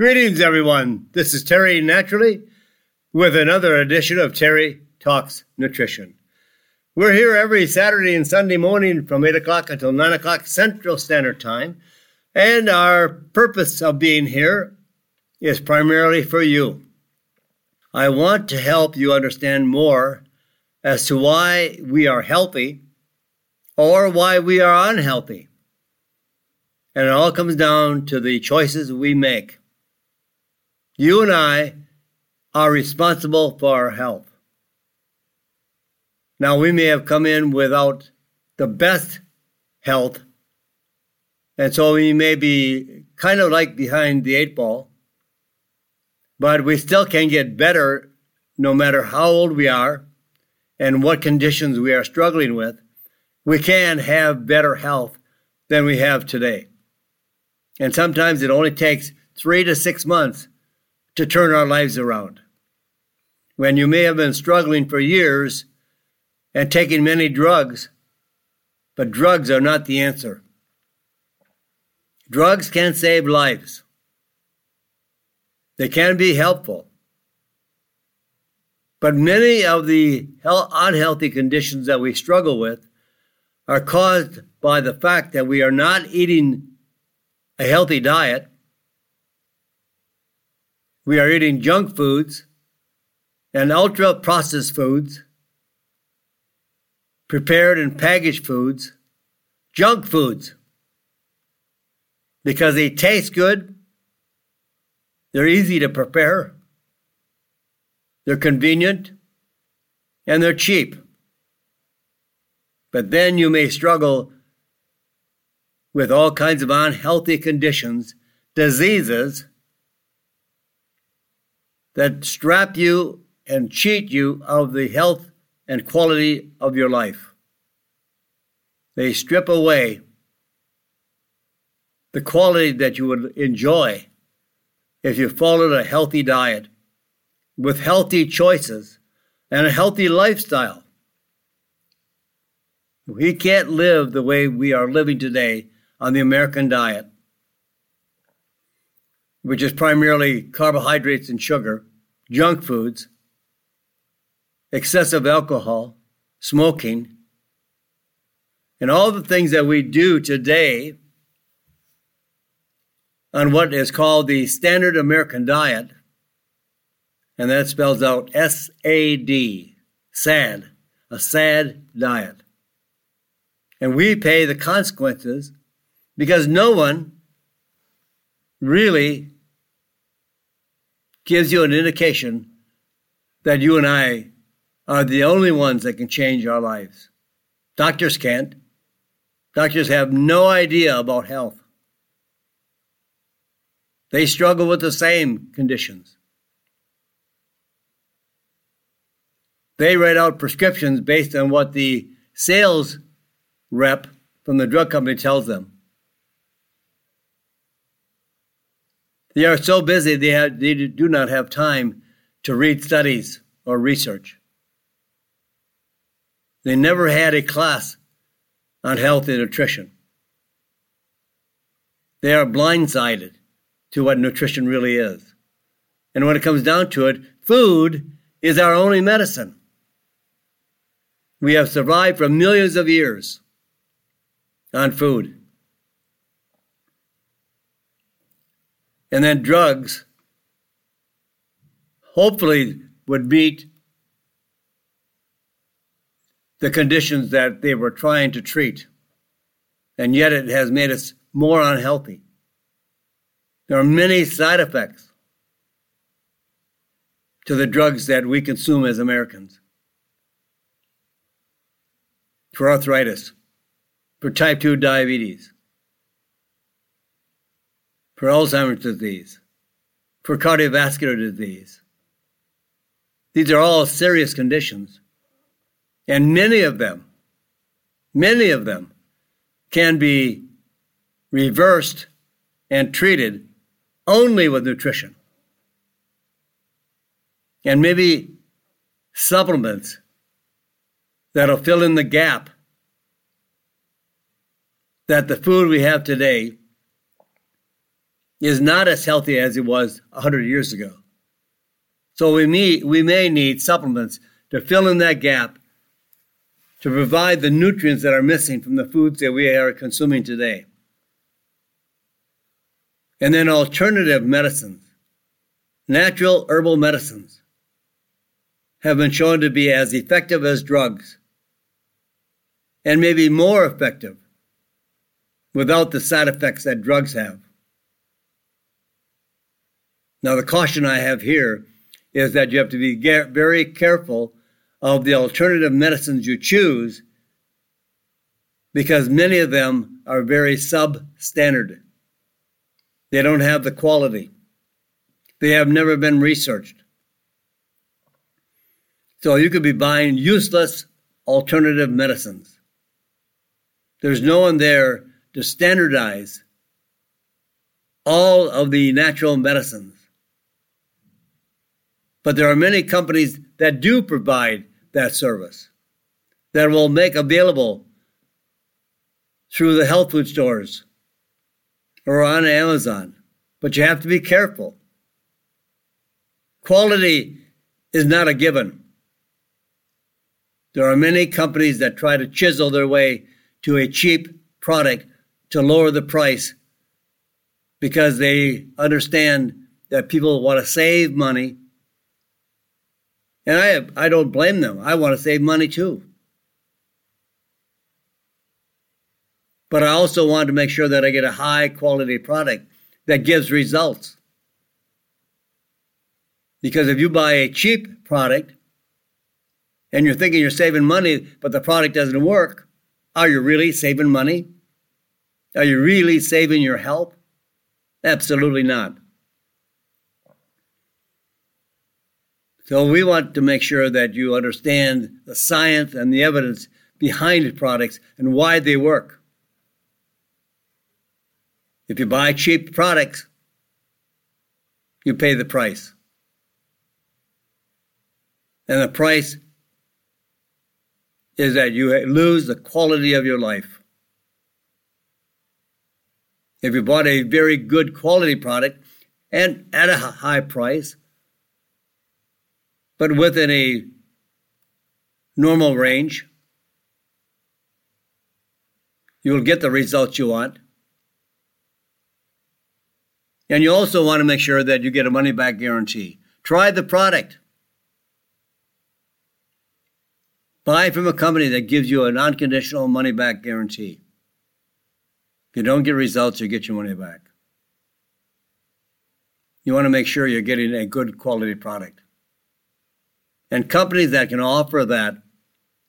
Greetings, everyone. This is Terry Naturally with another edition of Terry Talks Nutrition. We're here every Saturday and Sunday morning from 8 o'clock until 9 o'clock Central Standard Time. And our purpose of being here is primarily for you. I want to help you understand more as to why we are healthy or why we are unhealthy. And it all comes down to the choices we make. You and I are responsible for our health. Now, we may have come in without the best health, and so we may be kind of like behind the eight ball, but we still can get better no matter how old we are and what conditions we are struggling with. We can have better health than we have today. And sometimes it only takes 3 to 6 months to turn our lives around. When you may have been struggling for years and taking many drugs, but drugs are not the answer. Drugs can save lives. They can be helpful. But many of the unhealthy conditions that we struggle with are caused by the fact that we are not eating a healthy diet. We are eating junk foods and ultra-processed foods, prepared and packaged foods, junk foods, because they taste good, they're easy to prepare, they're convenient, and they're cheap. But then you may struggle with all kinds of unhealthy conditions, diseases that strap you and cheat you of the health and quality of your life. They strip away the quality that you would enjoy if you followed a healthy diet with healthy choices and a healthy lifestyle. We can't live the way we are living today on the American diet, which is primarily carbohydrates and sugar, junk foods, excessive alcohol, smoking, and all the things that we do today on what is called the Standard American Diet, and that spells out S-A-D, SAD, a sad diet. And we pay the consequences because no one really gives you an indication that you and I are the only ones that can change our lives. Doctors can't. Doctors have no idea about health. They struggle with the same conditions. They write out prescriptions based on what the sales rep from the drug company tells them. They are so busy they do not have time to read studies or research. They never had a class on health and nutrition. They are blindsided to what nutrition really is. And when it comes down to it, food is our only medicine. We have survived for millions of years on food. And then drugs hopefully would meet the conditions that they were trying to treat. And yet it has made us more unhealthy. There are many side effects to the drugs that we consume as Americans. For arthritis, for type 2 diabetes, for Alzheimer's disease, for cardiovascular disease. These are all serious conditions. And many of them can be reversed and treated only with nutrition. And maybe supplements that'll fill in the gap that the food we have today is not as healthy as it was 100 years ago. So we may need supplements to fill in that gap, to provide the nutrients that are missing from the foods that we are consuming today. And then alternative medicines, natural herbal medicines, have been shown to be as effective as drugs, and maybe more effective without the side effects that drugs have. Now, the caution I have here is that you have to be very careful of the alternative medicines you choose, because many of them are very substandard. They don't have the quality. They have never been researched. So you could be buying useless alternative medicines. There's no one there to standardize all of the natural medicines. But there are many companies that do provide that service, that will make available through the health food stores or on Amazon. But you have to be careful. Quality is not a given. There are many companies that try to chisel their way to a cheap product to lower the price, because they understand that people want to save money. And I don't blame them. I want to save money too. But I also want to make sure that I get a high quality product that gives results. Because if you buy a cheap product and you're thinking you're saving money, but the product doesn't work, are you really saving money? Are you really saving your health? Absolutely not. So we want to make sure that you understand the science and the evidence behind products and why they work. If you buy cheap products, you pay the price. And the price is that you lose the quality of your life. If you bought a very good quality product and at a high price, but within a normal range, you will get the results you want. And you also want to make sure that you get a money-back guarantee. Try the product. Buy from a company that gives you an unconditional money-back guarantee. If you don't get results, you get your money back. You want to make sure you're getting a good quality product. And companies that can offer that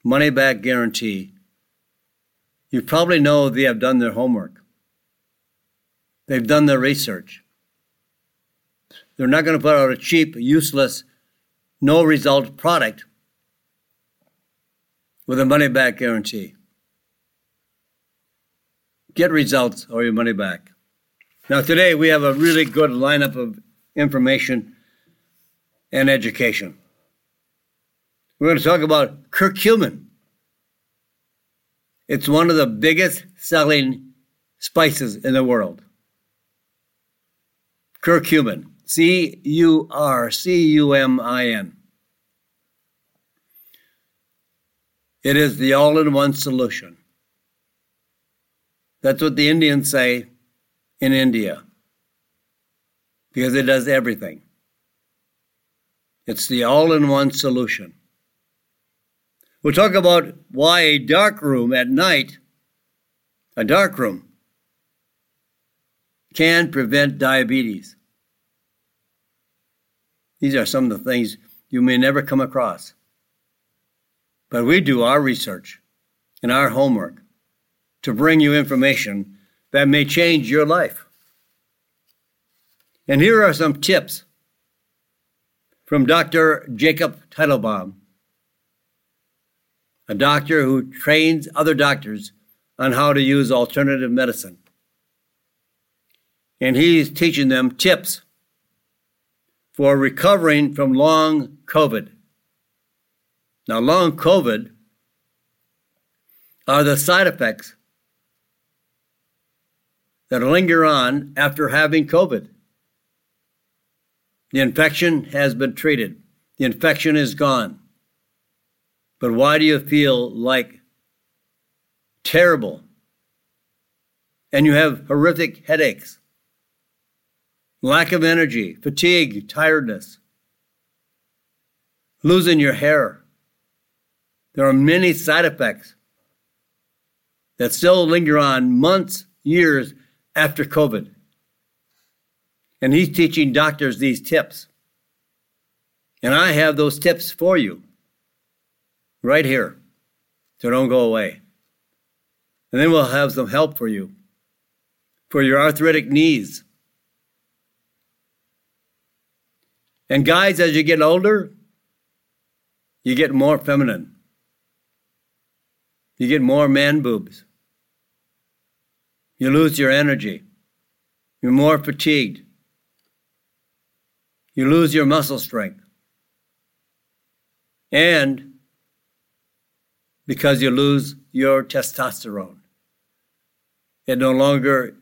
money-back guarantee, you probably know they have done their homework. They've done their research. They're not going to put out a cheap, useless, no-result product with a money-back guarantee. Get results or your money back. Now, today we have a really good lineup of information and education. We're going to talk about curcumin. It's one of the biggest selling spices in the world. Curcumin, C-U-R-C-U-M-I-N. It is the all-in-one solution. That's what the Indians say in India, because it does everything. It's the all-in-one solution. We'll talk about why a dark room at night, a dark room, can prevent diabetes. These are some of the things you may never come across. But we do our research and our homework to bring you information that may change your life. And here are some tips from Dr. Jacob Teitelbaum, a doctor who trains other doctors on how to use alternative medicine. And he's teaching them tips for recovering from long COVID. Now, long COVID are the side effects that linger on after having COVID. The infection has been treated. The infection is gone. But why do you feel like terrible? And you have horrific headaches, lack of energy, fatigue, tiredness, losing your hair. There are many side effects that still linger on months, years after COVID. And he's teaching doctors these tips. And I have those tips for you right here. So don't go away. And then we'll have some help for you, for your arthritic knees. And guys, as you get older, you get more feminine. You get more man boobs. You lose your energy. You're more fatigued. You lose your muscle strength. And because you lose your testosterone, it no longer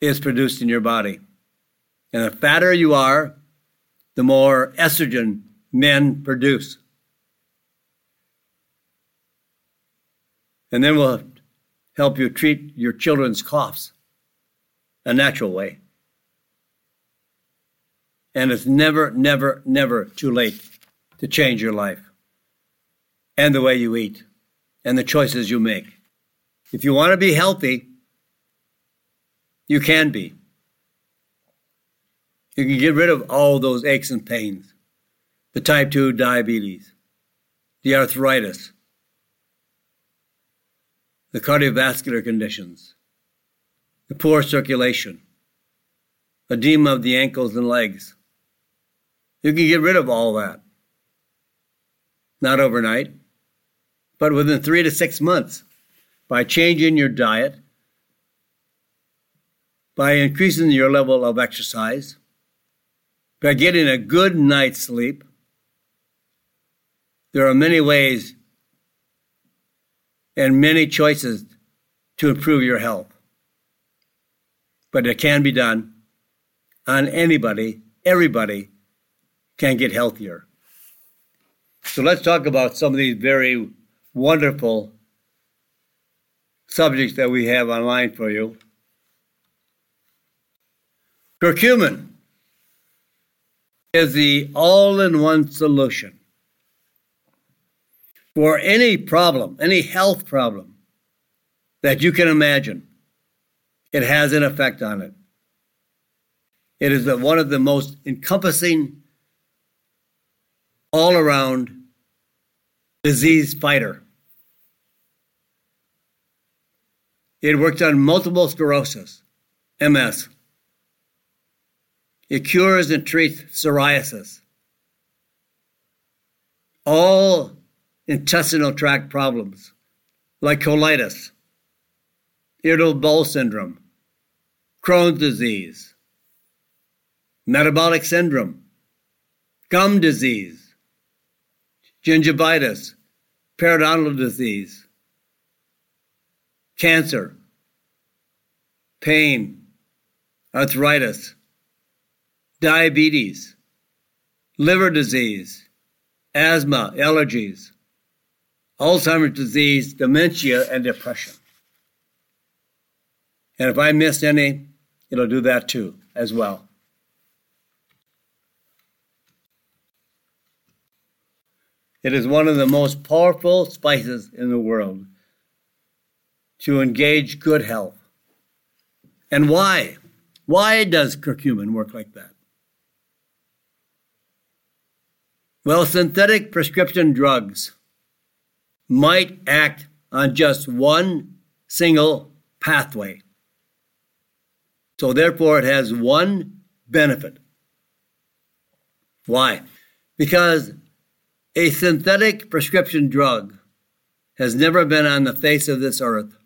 is produced in your body. And the fatter you are, the more estrogen men produce. And then we'll help you treat your children's coughs a natural way. And it's never, never, never too late to change your life and the way you eat and the choices you make. If you want to be healthy, you can be. You can get rid of all those aches and pains, the type 2 diabetes, the arthritis, the cardiovascular conditions, the poor circulation, edema of the ankles and legs. You can get rid of all that. Not overnight, but within 3 to 6 months by changing your diet, by increasing your level of exercise, by getting a good night's sleep. There are many ways and many choices to improve your health. But it can be done on anybody. Everybody can get healthier. So let's talk about some of these very wonderful subjects that we have online for you. Curcumin is the all-in-one solution for any problem, any health problem that you can imagine. It has an effect on it. It is one of the most encompassing, all-around disease fighter. It works on multiple sclerosis, MS. It cures and treats psoriasis, all intestinal tract problems like colitis, irritable bowel syndrome, Crohn's disease, metabolic syndrome, gum disease, gingivitis, periodontal disease, cancer, pain, arthritis, diabetes, liver disease, asthma, allergies, Alzheimer's disease, dementia, and depression. And if I missed any, it'll do that too, as well. It is one of the most powerful spices in the world to engage good health. And why? Why does curcumin work like that? Well, synthetic prescription drugs might act on just one single pathway. So therefore, it has one benefit. Why? Because a synthetic prescription drug has never been on the face of this earth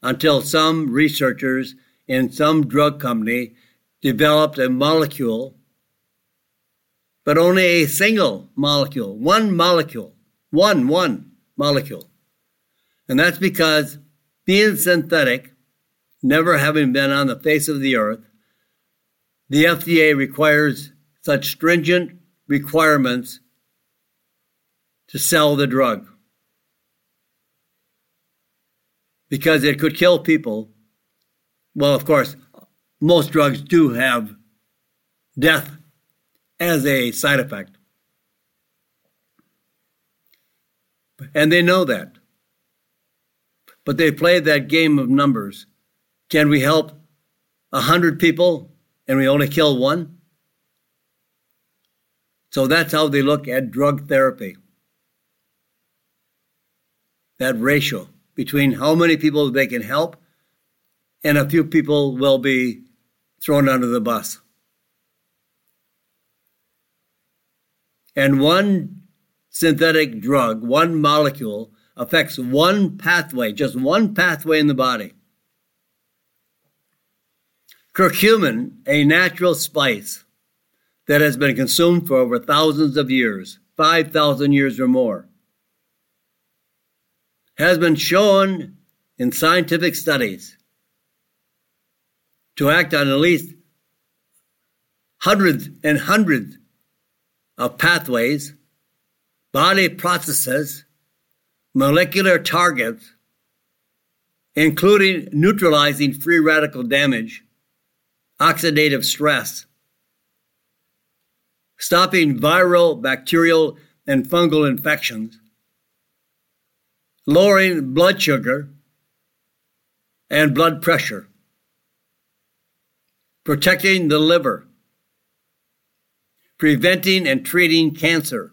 until some researchers in some drug company developed a molecule, but only a single molecule, one molecule. And that's because being synthetic never having been on the face of the earth, the FDA requires such stringent requirements to sell the drug because it could kill people. Well, of course, most drugs do have death as a side effect. And they know that. But they play that game of numbers. Can we help 100 people and we only kill one? So that's how they look at drug therapy. That ratio between how many people they can help and a few people will be thrown under the bus. And one synthetic drug, one molecule, affects one pathway, just one pathway in the body. Curcumin, a natural spice that has been consumed for over thousands of years, 5,000 years or more, has been shown in scientific studies to act on at least hundreds and hundreds of pathways, body processes, molecular targets, including neutralizing free radical damage, oxidative stress, stopping viral, bacterial, and fungal infections, lowering blood sugar and blood pressure, protecting the liver, preventing and treating cancer,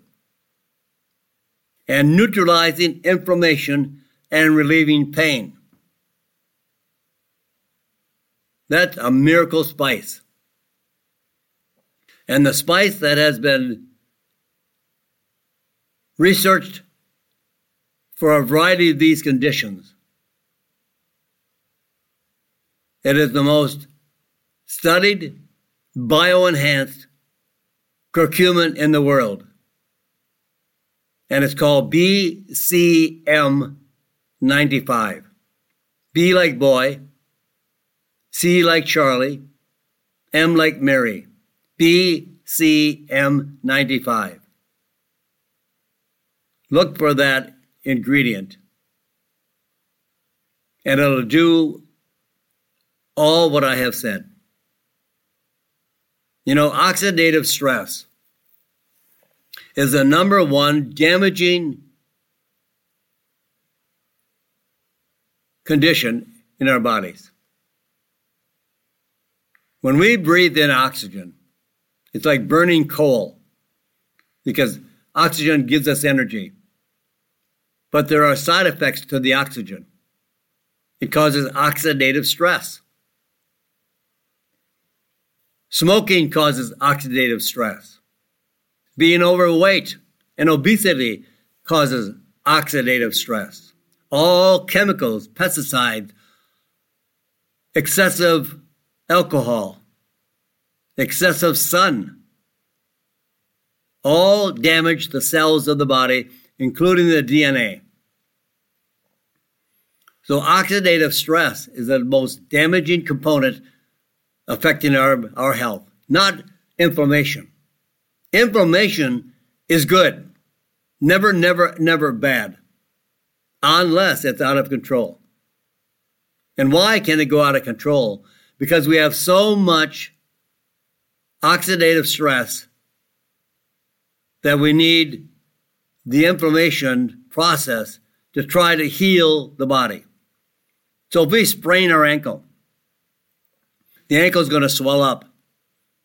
and neutralizing inflammation and relieving pain. That's a miracle spice. And the spice that has been researched for a variety of these conditions. It is the most studied, bioenhanced curcumin in the world. And it's called BCM95. B like boy, C like Charlie, M like Mary. BCM95. Look for that ingredient. And it'll do all what I have said. You know, oxidative stress is the number one damaging condition in our bodies. When we breathe in oxygen, it's like burning coal because oxygen gives us energy. But there are side effects to the oxygen. It causes oxidative stress. Smoking causes oxidative stress. Being overweight and obesity causes oxidative stress. All chemicals, pesticides, excessive alcohol, excessive sun, all damage the cells of the body, including the DNA. So oxidative stress is the most damaging component affecting our health, not inflammation. Inflammation is good, never bad, unless it's out of control. And why can it go out of control? Because we have so much oxidative stress that we need the inflammation process to try to heal the body. So if we sprain our ankle, the ankle is going to swell up.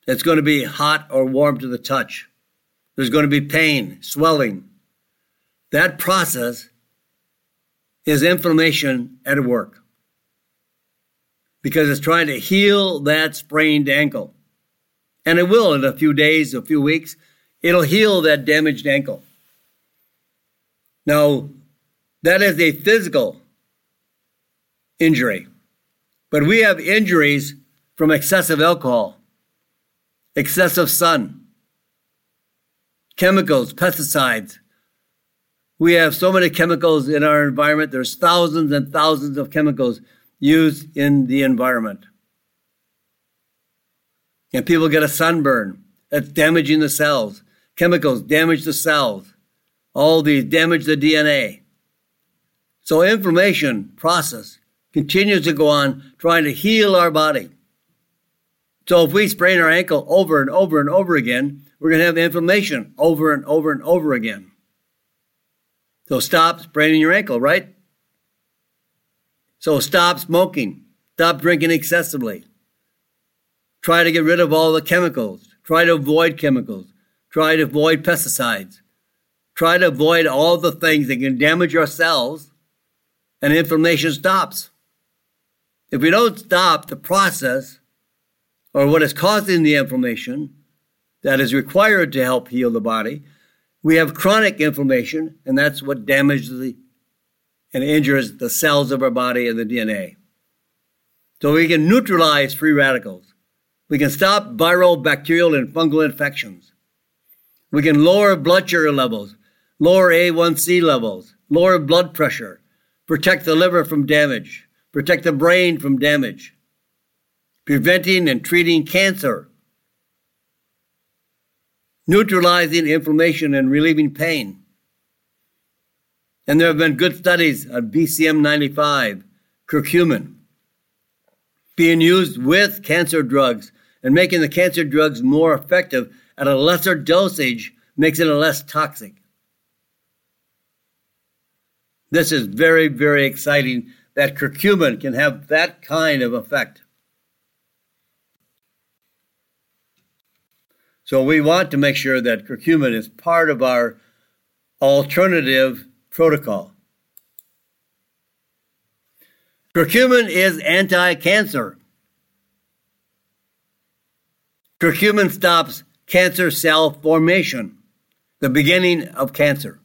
It's going to be hot or warm to the touch. There's going to be pain, swelling. That process is inflammation at work because it's trying to heal that sprained ankle. And it will in a few days, a few weeks. It'll heal that damaged ankle. Now, that is a physical injury. But we have injuries from excessive alcohol, excessive sun, chemicals, pesticides. We have so many chemicals in our environment. There's thousands and thousands of chemicals used in the environment. And people get a sunburn. That's damaging the cells. Chemicals damage the cells. All these damage the DNA. So inflammation process continues to go on, trying to heal our body. So if we sprain our ankle over and over and over again, we're going to have inflammation over and over and over again. So stop spraining your ankle, right? So stop smoking. Stop drinking excessively. Try to get rid of all the chemicals. Try to avoid chemicals. Try to avoid pesticides. Try to avoid all the things that can damage our cells, and inflammation stops. If we don't stop the process or what is causing the inflammation that is required to help heal the body, we have chronic inflammation, and that's what damages and injures the cells of our body and the DNA. So we can neutralize free radicals. We can stop viral, bacterial, and fungal infections. We can lower blood sugar levels, lower A1C levels, lower blood pressure, protect the liver from damage, protect the brain from damage, preventing and treating cancer, neutralizing inflammation and relieving pain. And there have been good studies on BCM95, curcumin, being used with cancer drugs, and making the cancer drugs more effective at a lesser dosage makes it less toxic. This is very, very exciting that curcumin can have that kind of effect. So we want to make sure that curcumin is part of our alternative protocol. Curcumin is anti-cancer. Curcumin stops cancer cell formation, the beginning of cancer.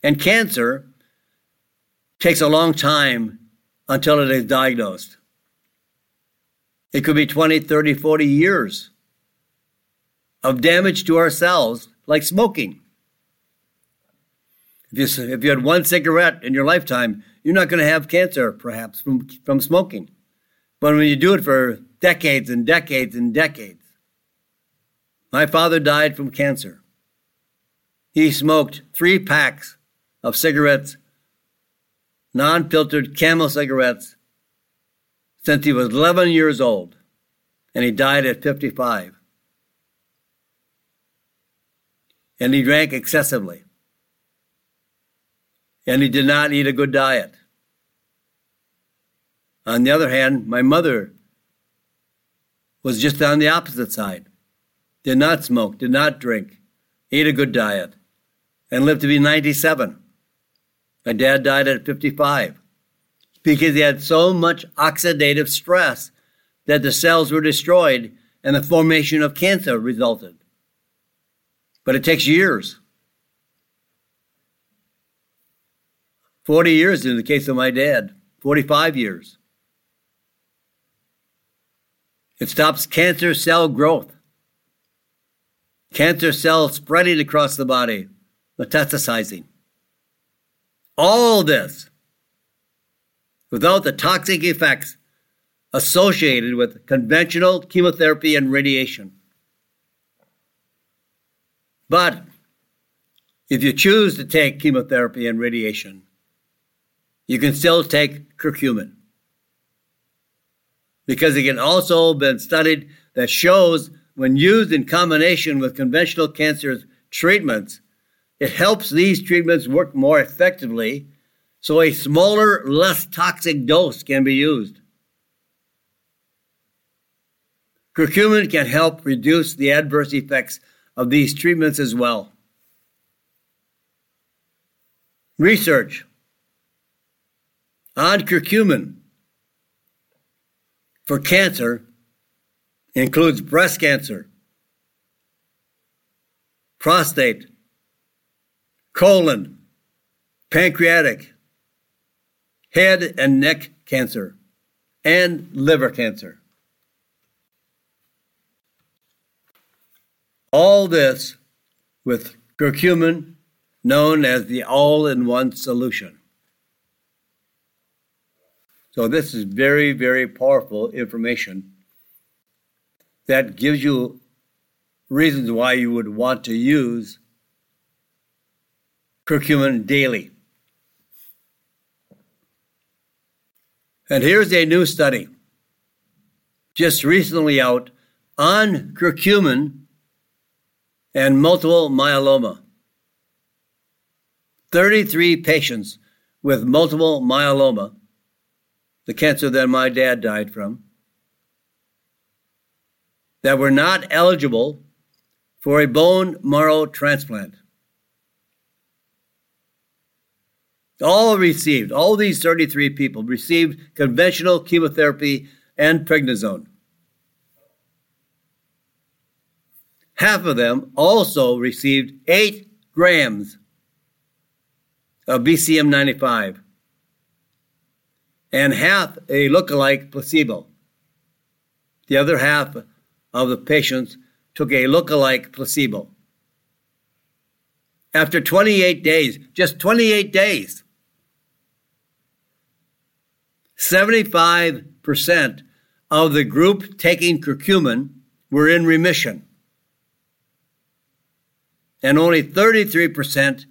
And cancer takes a long time until it is diagnosed. It could be 20, 30, 40 years of damage to our cells, like smoking. If you had one cigarette in your lifetime, you're not going to have cancer, perhaps, from smoking. But when you do it for decades and decades and decades. My father died from cancer. He smoked 3 packs of cigarettes, non-filtered Camel cigarettes, since he was 11 years old, and he died at 55. And he drank excessively. And he did not eat a good diet. On the other hand, my mother was just on the opposite side. Did not smoke, did not drink, ate a good diet, and lived to be 97. My dad died at 55 because he had so much oxidative stress that the cells were destroyed and the formation of cancer resulted. But it takes years. 40 years in the case of my dad, 45 years. It stops cancer cell growth, cancer cells spreading across the body, metastasizing. All this without the toxic effects associated with conventional chemotherapy and radiation. But if you choose to take chemotherapy and radiation, you can still take curcumin, because it can also been studied that shows when used in combination with conventional cancer treatments, it helps these treatments work more effectively, so a smaller, less toxic dose can be used. Curcumin can help reduce the adverse effects of these treatments as well. Research on curcumin for cancer includes breast cancer, prostate, colon, pancreatic, head and neck cancer, and liver cancer. All this with curcumin, known as the all-in-one solution. So this is very, very powerful information that gives you reasons why you would want to use curcumin daily. And here's a new study just recently out on curcumin and multiple myeloma. 33 patients with multiple myeloma, the cancer that my dad died from, that were not eligible for a bone marrow transplant. All these 33 people received conventional chemotherapy and prednisone. Half of them also received 8 grams of BCM95 and half a lookalike placebo. The other half of the patients took a lookalike placebo. After 28 days, just 28 days, 75% of the group taking curcumin were in remission. And only 33%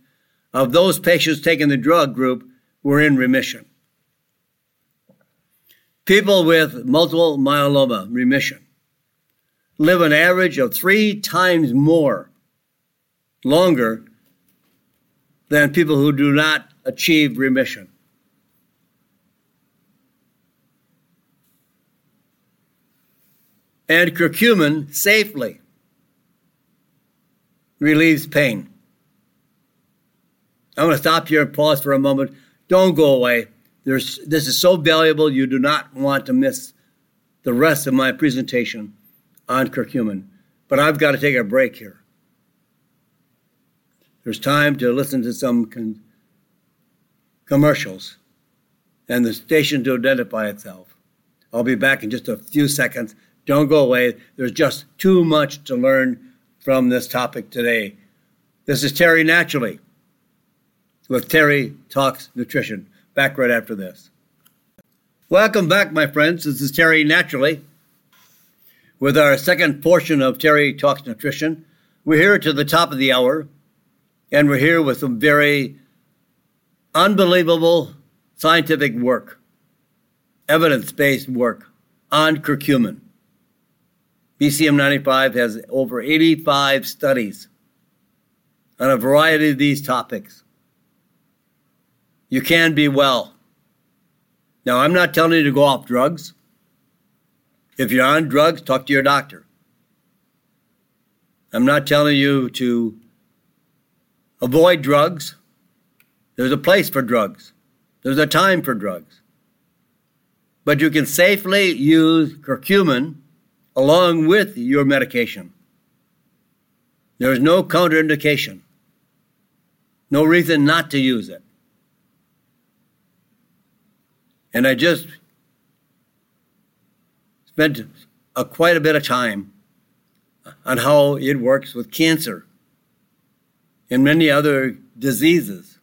of those patients taking the drug group were in remission. People with multiple myeloma remission live an average of 3 times more longer than people who do not achieve remission. And curcumin safely relieves pain. I'm going to stop here and pause for a moment. Don't go away. This is so valuable, you do not want to miss the rest of my presentation on curcumin. But I've got to take a break here. There's time to listen to some commercials and the station to identify itself. I'll be back in just a few seconds. Don't go away. There's just too much to learn from this topic today. This is Terry Naturally with Terry Talks Nutrition. Back right after this. Welcome back, my friends. This is Terry Naturally with our second portion of Terry Talks Nutrition. We're here to the top of the hour, and we're here with some very unbelievable scientific work, evidence-based work on curcumin. BCM95 has over 85 studies on a variety of these topics. You can be well. Now, I'm not telling you to go off drugs. If you're on drugs, talk to your doctor. I'm not telling you to avoid drugs. There's a place for drugs. There's a time for drugs. But you can safely use curcumin along with your medication. There's no counterindication. No reason not to use it. And I just spent quite a bit of time on how it works with cancer and many other diseases.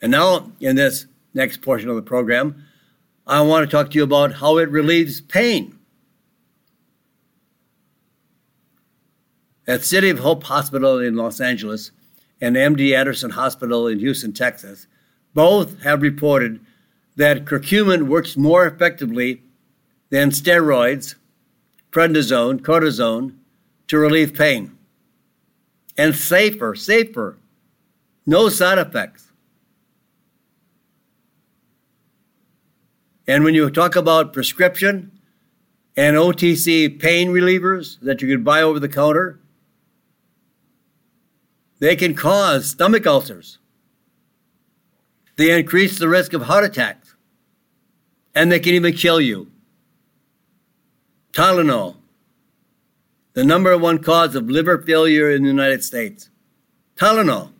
And now, in this next portion of the program, I want to talk to you about how it relieves pain. At City of Hope Hospital in Los Angeles and MD Anderson Hospital in Houston, Texas, both have reported that curcumin works more effectively than steroids, prednisone, cortisone, to relieve pain. And safer, no side effects. And when you talk about prescription and OTC pain relievers that you could buy over the counter, they can cause stomach ulcers. They increase the risk of heart attacks, and they can even kill you. Tylenol, the #1 cause of liver failure in the United States. Tylenol,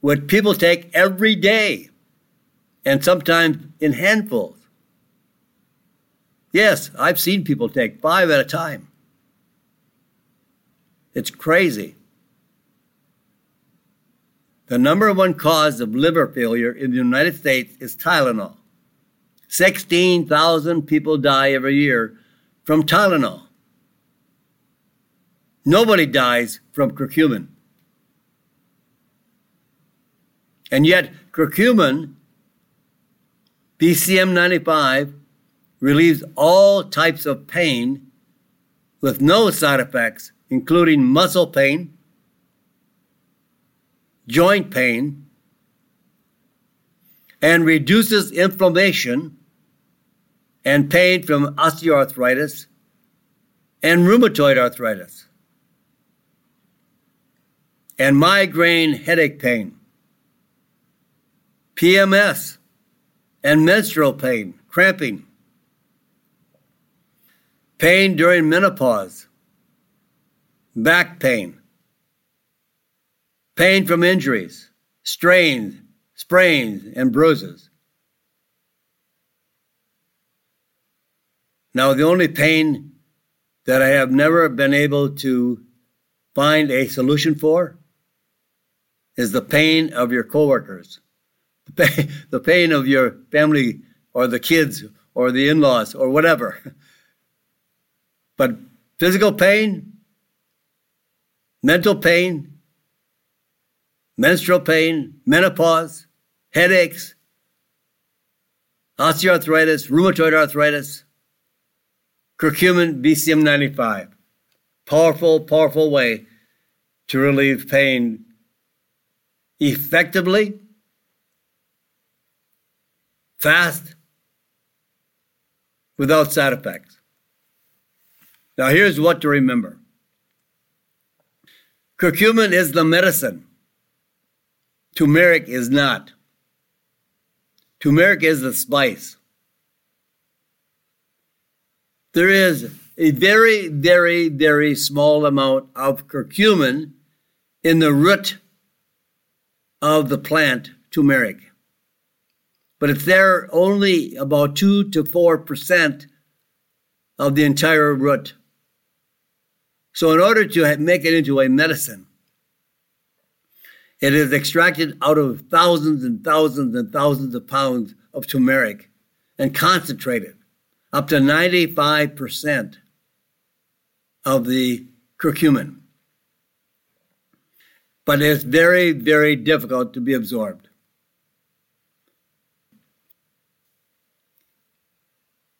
what people take every day, and sometimes in handfuls. Yes, I've seen people take 5 at a time. It's crazy. The number one cause of liver failure in the United States is Tylenol. 16,000 people die every year from Tylenol. Nobody dies from curcumin. And yet, curcumin, BCM95, relieves all types of pain with no side effects, including muscle pain, joint pain, and reduces inflammation and pain from osteoarthritis and rheumatoid arthritis and migraine headache pain, PMS, and menstrual pain, cramping, pain during menopause, back pain, pain from injuries, strains, sprains, and bruises. Now, the only pain that I have never been able to find a solution for is the pain of your coworkers, the pain of your family or the kids or the in-laws or whatever. But physical pain, mental pain, menstrual pain, menopause, headaches, osteoarthritis, rheumatoid arthritis, curcumin, BCM95. Powerful, powerful way to relieve pain effectively, fast, without side effects. Now, here's what to remember. Curcumin is the medicine. Turmeric is not. Turmeric is the spice. There is a very, very, very small amount of curcumin in the root of the plant turmeric. But it's there only about 2 to 4% of the entire root. So in order to make it into a medicine, it is extracted out of thousands and thousands and thousands of pounds of turmeric and concentrated up to 95% of the curcumin. But it's very, very difficult to be absorbed.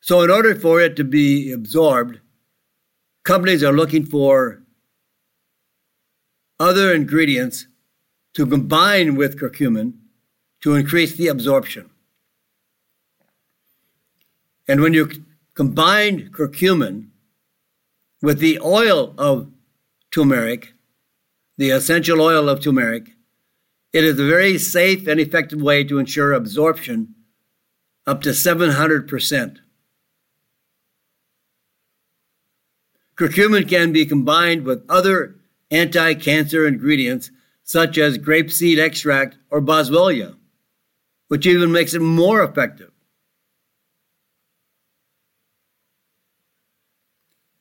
So in order for it to be absorbed, companies are looking for other ingredients to combine with curcumin to increase the absorption. And when you combine curcumin with the oil of turmeric, the essential oil of turmeric, it is a very safe and effective way to ensure absorption up to 700%. Curcumin can be combined with other anti-cancer ingredients such as grapeseed extract or boswellia, which even makes it more effective.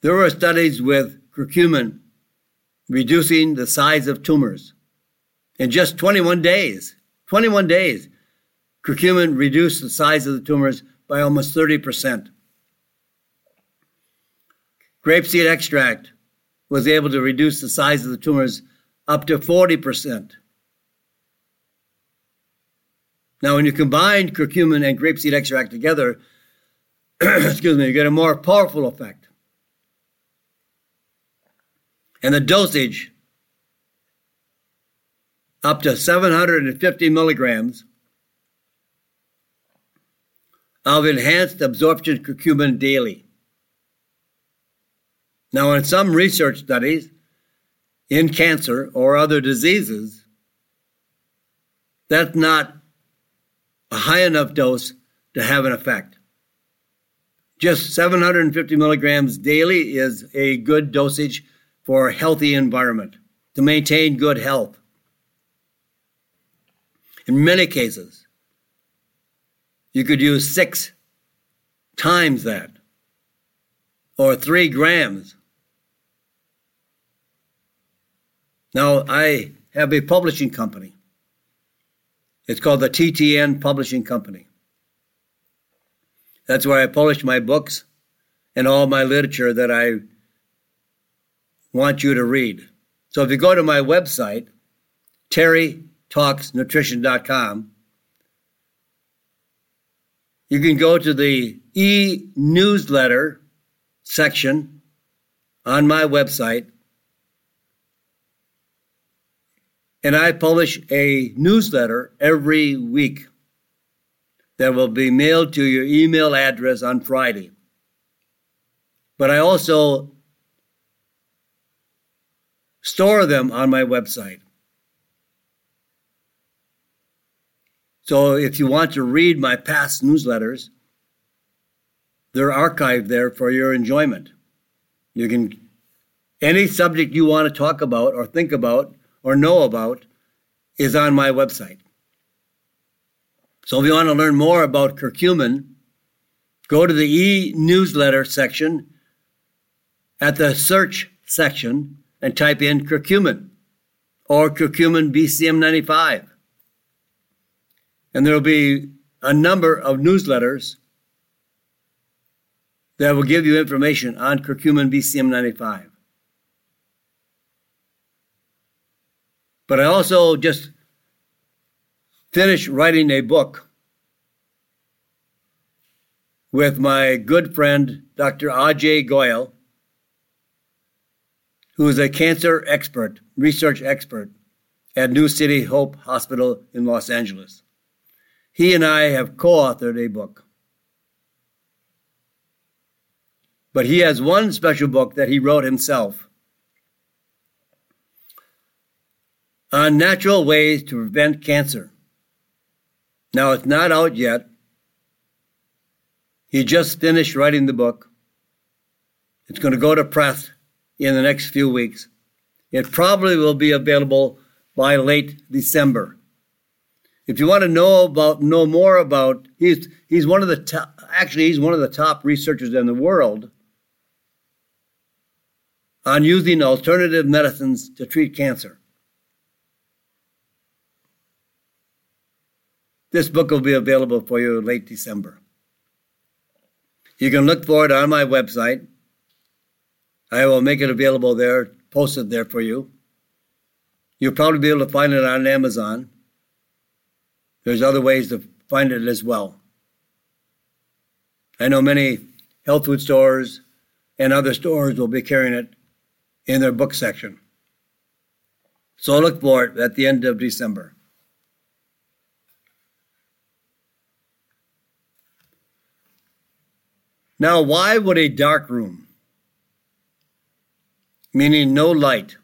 There were studies with curcumin reducing the size of tumors. In just 21 days, curcumin reduced the size of the tumors by almost 30%. Grapeseed extract was able to reduce the size of the tumors up to 40%. Now, when you combine curcumin and grapeseed extract together, you get a more powerful effect. And the dosage, up to 750 milligrams of enhanced absorption curcumin daily. Now, in some research studies in cancer or other diseases, that's not a high enough dose to have an effect. Just 750 milligrams daily is a good dosage for a healthy environment, to maintain good health. In many cases, you could use 6 times that, or 3 grams. Now, I have a publishing company, It's called the TTN Publishing Company. That's where I publish my books and all my literature that I want you to read. So if you go to my website, TerryTalksNutrition.com, you can go to the e-newsletter section on my website, and I publish a newsletter every week that will be mailed to your email address on Friday. But I also store them on my website. So if you want to read my past newsletters, they're archived there for your enjoyment. You can, any subject you want to talk about or think about or know about is on my website. So if you want to learn more about curcumin, go to the e-newsletter section at the search section and type in curcumin or curcumin BCM95. And there will be a number of newsletters that will give you information on curcumin BCM95. But I also just finished writing a book with my good friend, Dr. Ajay Goel, who is a cancer expert, research expert at New City Hope Hospital in Los Angeles. He and I have co-authored a book. But he has one special book that he wrote himself on natural ways to prevent cancer. Now, it's not out yet. He just finished writing the book. It's going to go to press in the next few weeks. It probably will be available by late December. If you want to know more about, he's one of the top, actually he's one of the top researchers in the world on using alternative medicines to treat cancer. This book will be available for you late December. You can look for it on my website. I will make it available there, post it there for you. You'll probably be able to find it on Amazon. There's other ways to find it as well. I know many health food stores and other stores will be carrying it in their book section. So look for it at the end of December. Now, why would a dark room, meaning no light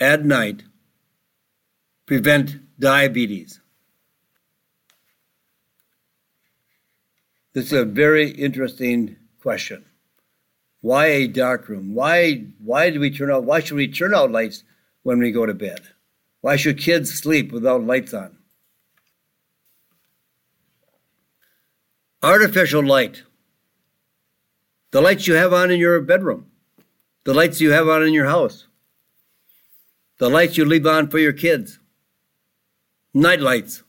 at night, prevent diabetes? This is a very interesting question. Why a dark room? Why do we turn out? Why should we turn out lights when we go to bed? Why should kids sleep without lights on? Artificial light. The lights you have on in your bedroom. The lights you have on in your house. The lights you leave on for your kids. Night lights.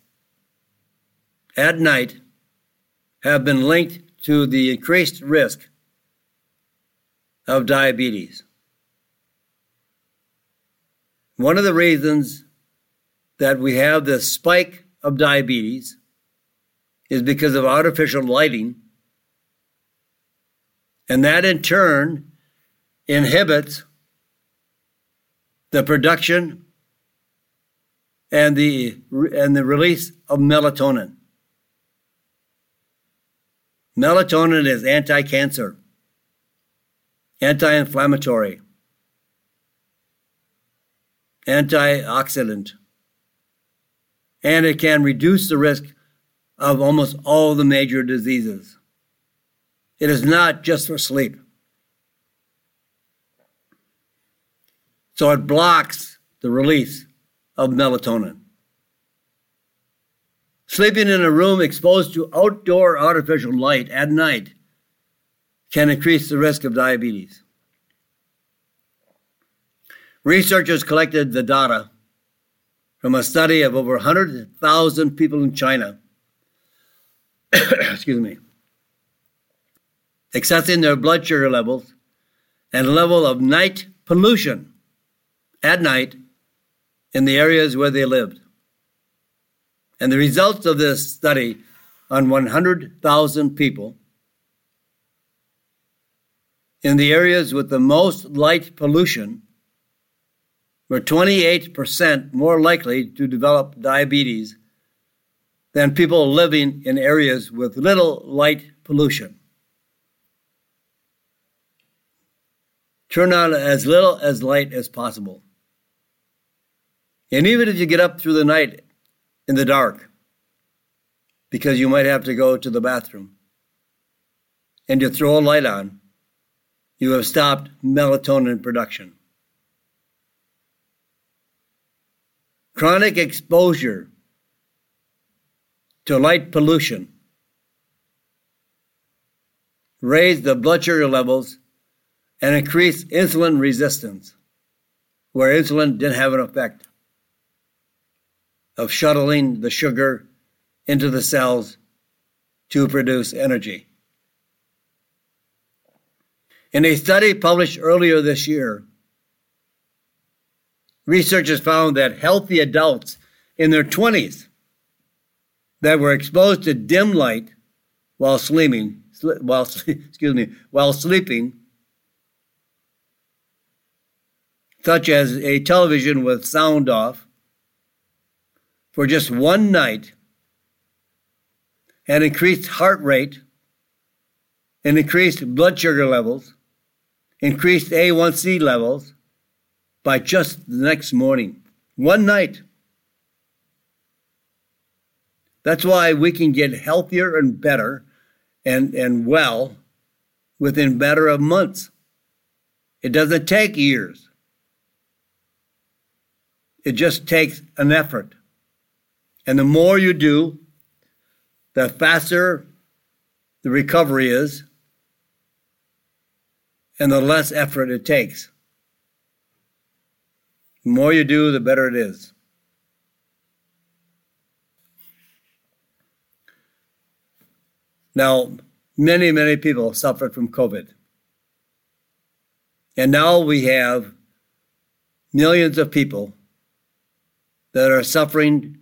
At night have been linked to the increased risk of diabetes. One of the reasons that we have this spike of diabetes is because of artificial lighting, and that in turn inhibits the production and the release of melatonin. Melatonin is anti-cancer, anti-inflammatory, antioxidant, and it can reduce the risk of almost all the major diseases. It is not just for sleep. So it blocks the release of melatonin. Sleeping in a room exposed to outdoor artificial light at night can increase the risk of diabetes. Researchers collected the data from a study of over 100,000 people in China, excuse me, assessing their blood sugar levels and level of night pollution at night in the areas where they lived. And the results of this study on 100,000 people in the areas with the most light pollution were 28% more likely to develop diabetes than people living in areas with little light pollution. Turn on as little as light as possible. And even if you get up through the night in the dark, because you might have to go to the bathroom, and you throw a light on, you have stopped melatonin production. Chronic exposure to light pollution raise the blood sugar levels and increase insulin resistance, where insulin didn't have an effect of shuttling the sugar into the cells to produce energy. In a study published earlier this year, researchers found that healthy adults in their 20s that were exposed to dim light while sleeping, such as a television with sound off, for just one night, had increased heart rate and increased blood sugar levels, increased A1C levels, by just the next morning. One night. That's why we can get healthier and better and well within a matter of months. It doesn't take years. It just takes an effort. And the more you do, the faster the recovery is and the less effort it takes. The more you do, the better it is. Now, many, many people suffered from COVID. And now we have millions of people that are suffering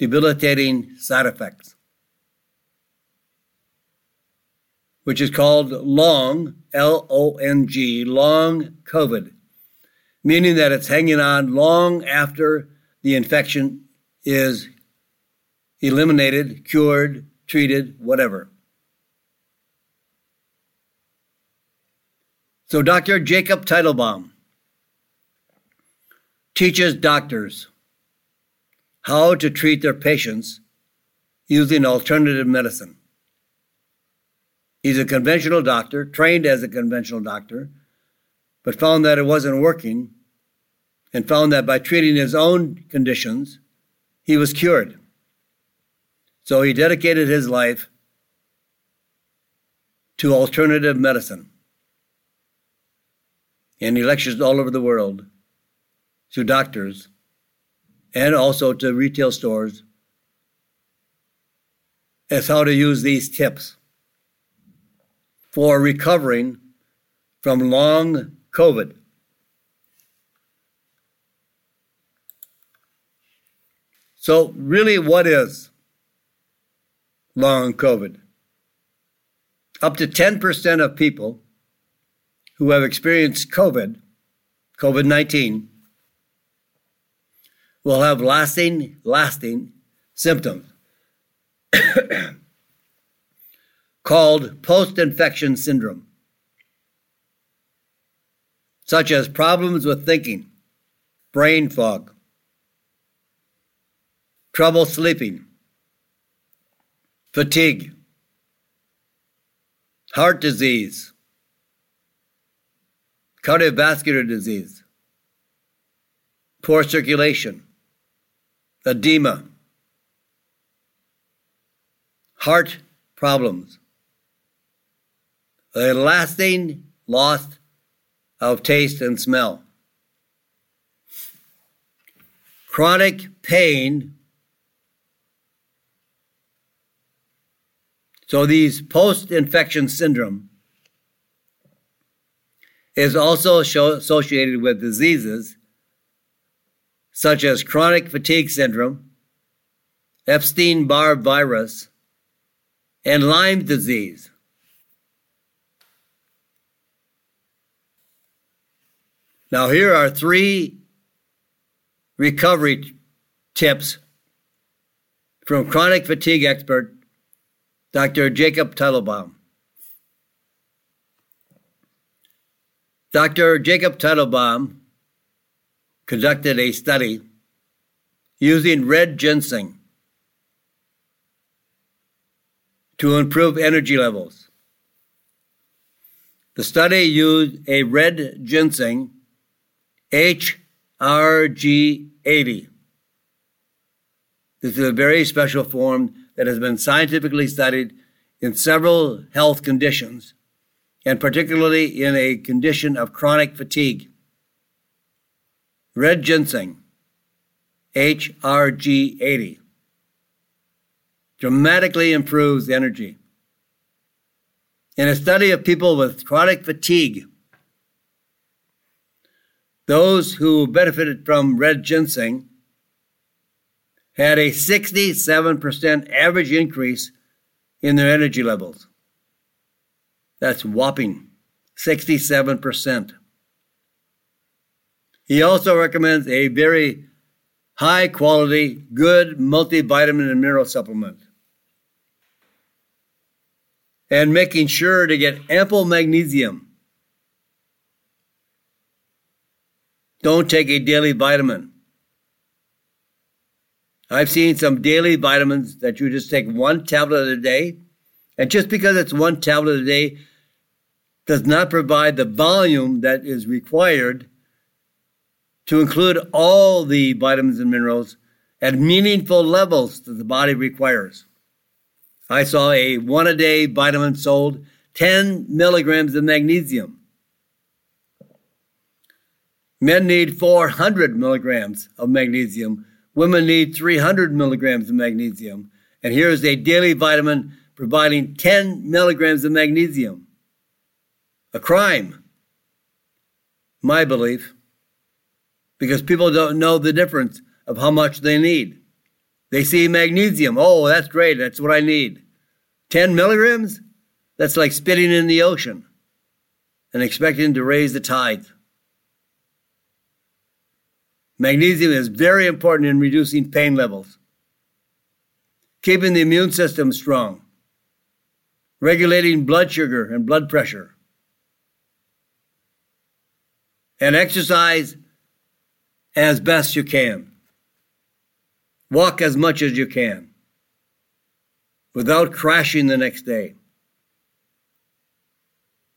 debilitating side effects, which is called long, L-O-N-G, long COVID, meaning that it's hanging on long after the infection is eliminated, cured, treated, whatever. So Dr. Jacob Teitelbaum teaches doctors how to treat their patients using alternative medicine. He's a conventional doctor, trained as a conventional doctor, but found that it wasn't working and found that by treating his own conditions, he was cured. So he dedicated his life to alternative medicine. And he lectures all over the world to doctors and also to retail stores as how to use these tips for recovering from long COVID. So really, what is long COVID? Up to 10% of people who have experienced COVID-19, will have lasting symptoms called post-infection syndrome, such as problems with thinking, brain fog, trouble sleeping, fatigue, heart disease, cardiovascular disease, poor circulation, edema, heart problems, a lasting loss of taste and smell. chronic pain. So these post-infection syndrome is also associated with diseases such as chronic fatigue syndrome, Epstein Barr virus, and Lyme disease. Now here are three recovery tips from chronic fatigue expert Dr. Jacob Teitelbaum. Dr. Jacob Teitelbaum conducted a study using red ginseng to improve energy levels. The study used a red ginseng, HRG80. This is a very special form that has been scientifically studied in several health conditions, and particularly in a condition of chronic fatigue. Red ginseng, HRG80, dramatically improves energy. In a study of people with chronic fatigue, those who benefited from red ginseng had a 67% average increase in their energy levels. That's whopping 67%. He also recommends a very high quality, good multivitamin and mineral supplement, and making sure to get ample magnesium. Don't take a daily vitamin. I've seen some daily vitamins that you just take one tablet a day, and just because it's one tablet a day does not provide the volume that is required to include all the vitamins and minerals at meaningful levels that the body requires. I saw a one-a-day vitamin sold 10 milligrams of magnesium. Men need 400 milligrams of magnesium. Women need 300 milligrams of magnesium, and here is a daily vitamin providing 10 milligrams of magnesium. A crime, my belief, because people don't know the difference of how much they need. They see magnesium, oh, that's great, that's what I need. 10 milligrams? That's like spitting in the ocean and expecting to raise the tide. Magnesium is very important in reducing pain levels, keeping the immune system strong, regulating blood sugar and blood pressure. And exercise as best you can. Walk as much as you can without crashing the next day.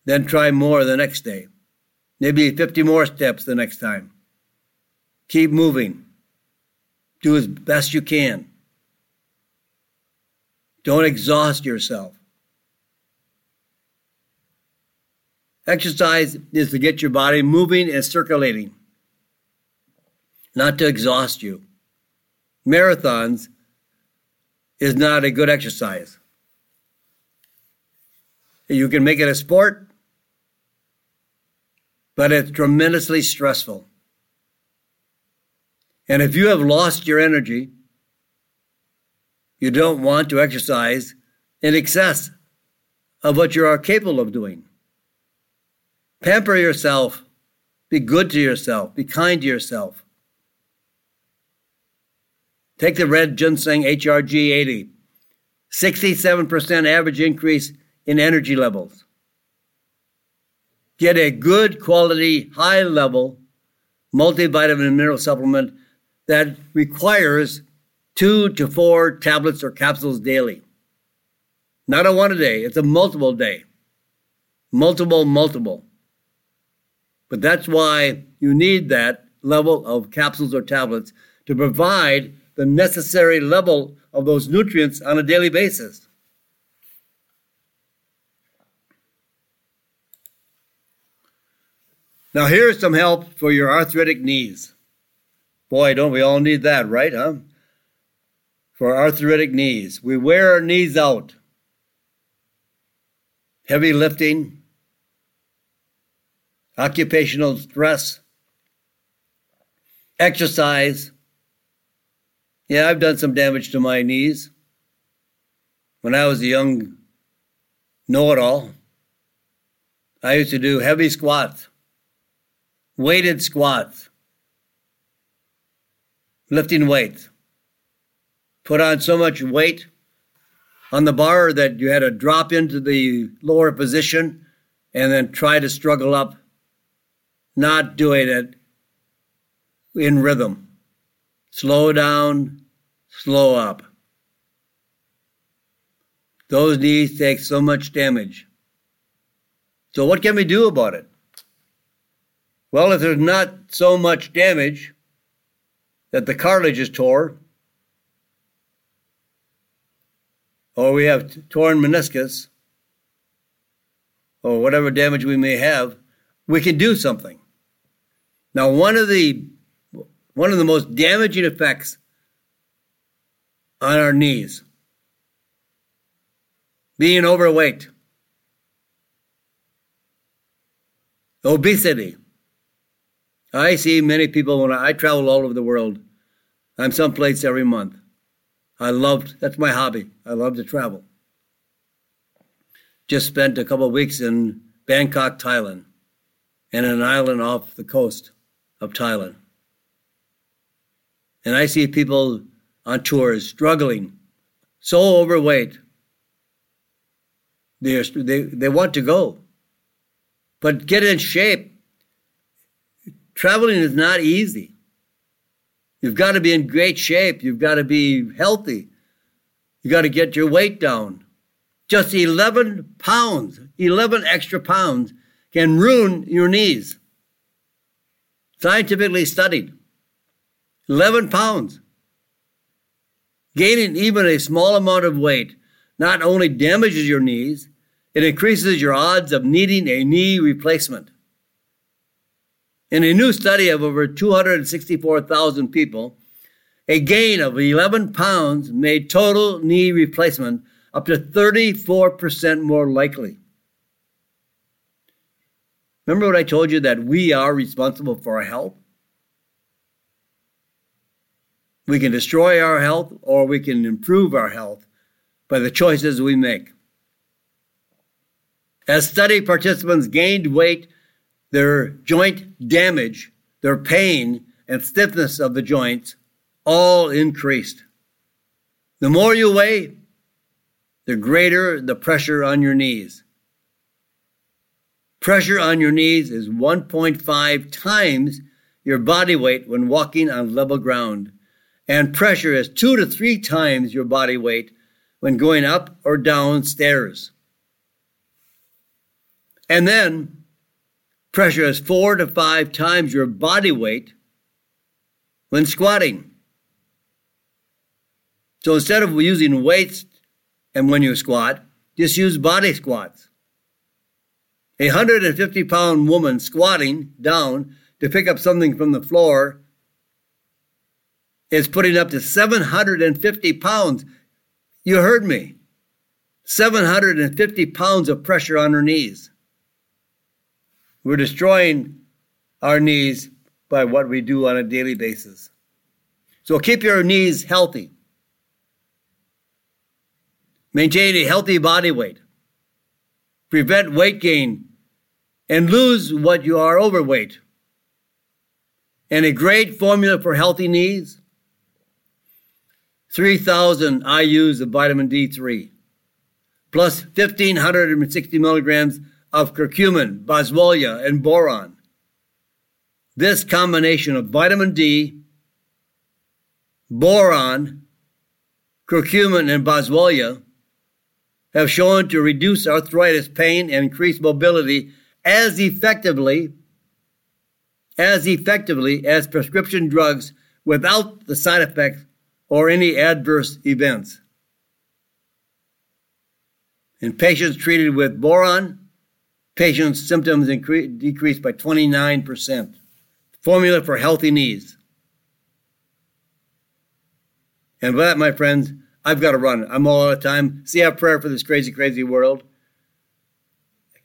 Then try more the next day, maybe 50 more steps the next time. Keep moving. Do as best you can. Don't exhaust yourself. Exercise is to get your body moving and circulating, not to exhaust you. Marathons is not a good exercise. You can make it a sport, but it's tremendously stressful. And if you have lost your energy, you don't want to exercise in excess of what you are capable of doing. Pamper yourself. Be good to yourself. Be kind to yourself. Take the red ginseng HRG80, 67% average increase in energy levels. Get a good quality, high level multivitamin and mineral supplement that requires 2 to 4 tablets or capsules daily. Not a one a day, it's a multiple day. Multiple. But that's why you need that level of capsules or tablets to provide the necessary level of those nutrients on a daily basis. Now here's some help for your arthritic knees. Boy, don't we all need that, right? Huh? For arthritic knees. We wear our knees out. Heavy lifting, occupational stress, exercise. Yeah, I've done some damage to my knees when I was a young know-it-all. I used to do heavy squats, weighted squats, lifting weights. Put on so much weight on the bar that you had to drop into the lower position and then try to struggle up, not doing it in rhythm. Slow down, slow up. Those knees take so much damage. So what can we do about it? Well, if there's not so much damage that the cartilage is torn, or we have torn meniscus, or whatever damage we may have, we can do something. Now, one of the most damaging effects on our knees, being overweight, obesity. I see many people when I travel all over the world. I'm someplace every month. That's my hobby. I love to travel. Just spent a couple of weeks in Bangkok, Thailand, and an island off the coast of Thailand. And I see people on tours struggling, so overweight. They want to go, but get in shape. Traveling is not easy. You've got to be in great shape. You've got to be healthy. You've got to get your weight down. Just 11 pounds, 11 extra pounds can ruin your knees. Scientifically studied. 11 pounds. Gaining even a small amount of weight not only damages your knees, it increases your odds of needing a knee replacement. In a new study of over 264,000 people, a gain of 11 pounds made total knee replacement up to 34% more likely. Remember what I told you, that we are responsible for our health? We can destroy our health or we can improve our health by the choices we make. As study participants gained weight, their joint damage, their pain, and stiffness of the joints all increased. The more you weigh, the greater the pressure on your knees. Pressure on your knees is 1.5 times your body weight when walking on level ground, and pressure is 2 to 3 times your body weight when going up or down stairs. And then, pressure is 4 to 5 times your body weight when squatting. So instead of using weights and when you squat, just use body squats. A 150-pound woman squatting down to pick up something from the floor is putting up to 750 pounds. You heard me. 750 pounds of pressure on her knees. We're destroying our knees by what we do on a daily basis. So keep your knees healthy. Maintain a healthy body weight. Prevent weight gain and lose what you are overweight. And a great formula for healthy knees, 3,000 IUs of vitamin D3, plus 1,560 milligrams of curcumin, boswellia, and boron. This combination of vitamin D, boron, curcumin, and boswellia have shown to reduce arthritis pain and increase mobility as effectively as prescription drugs without the side effects or any adverse events. In patients treated with boron, patients' symptoms decreased by 29%. Formula for healthy knees. And with that, my friends, I've got to run. I'm all out of time. See, I have prayer for this crazy, crazy world.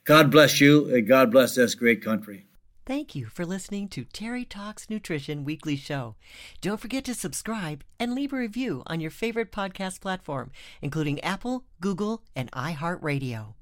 God bless you, and God bless this great country. Thank you for listening to Terry Talks Nutrition Weekly Show. Don't forget to subscribe and leave a review on your favorite podcast platform, including Apple, Google, and iHeartRadio.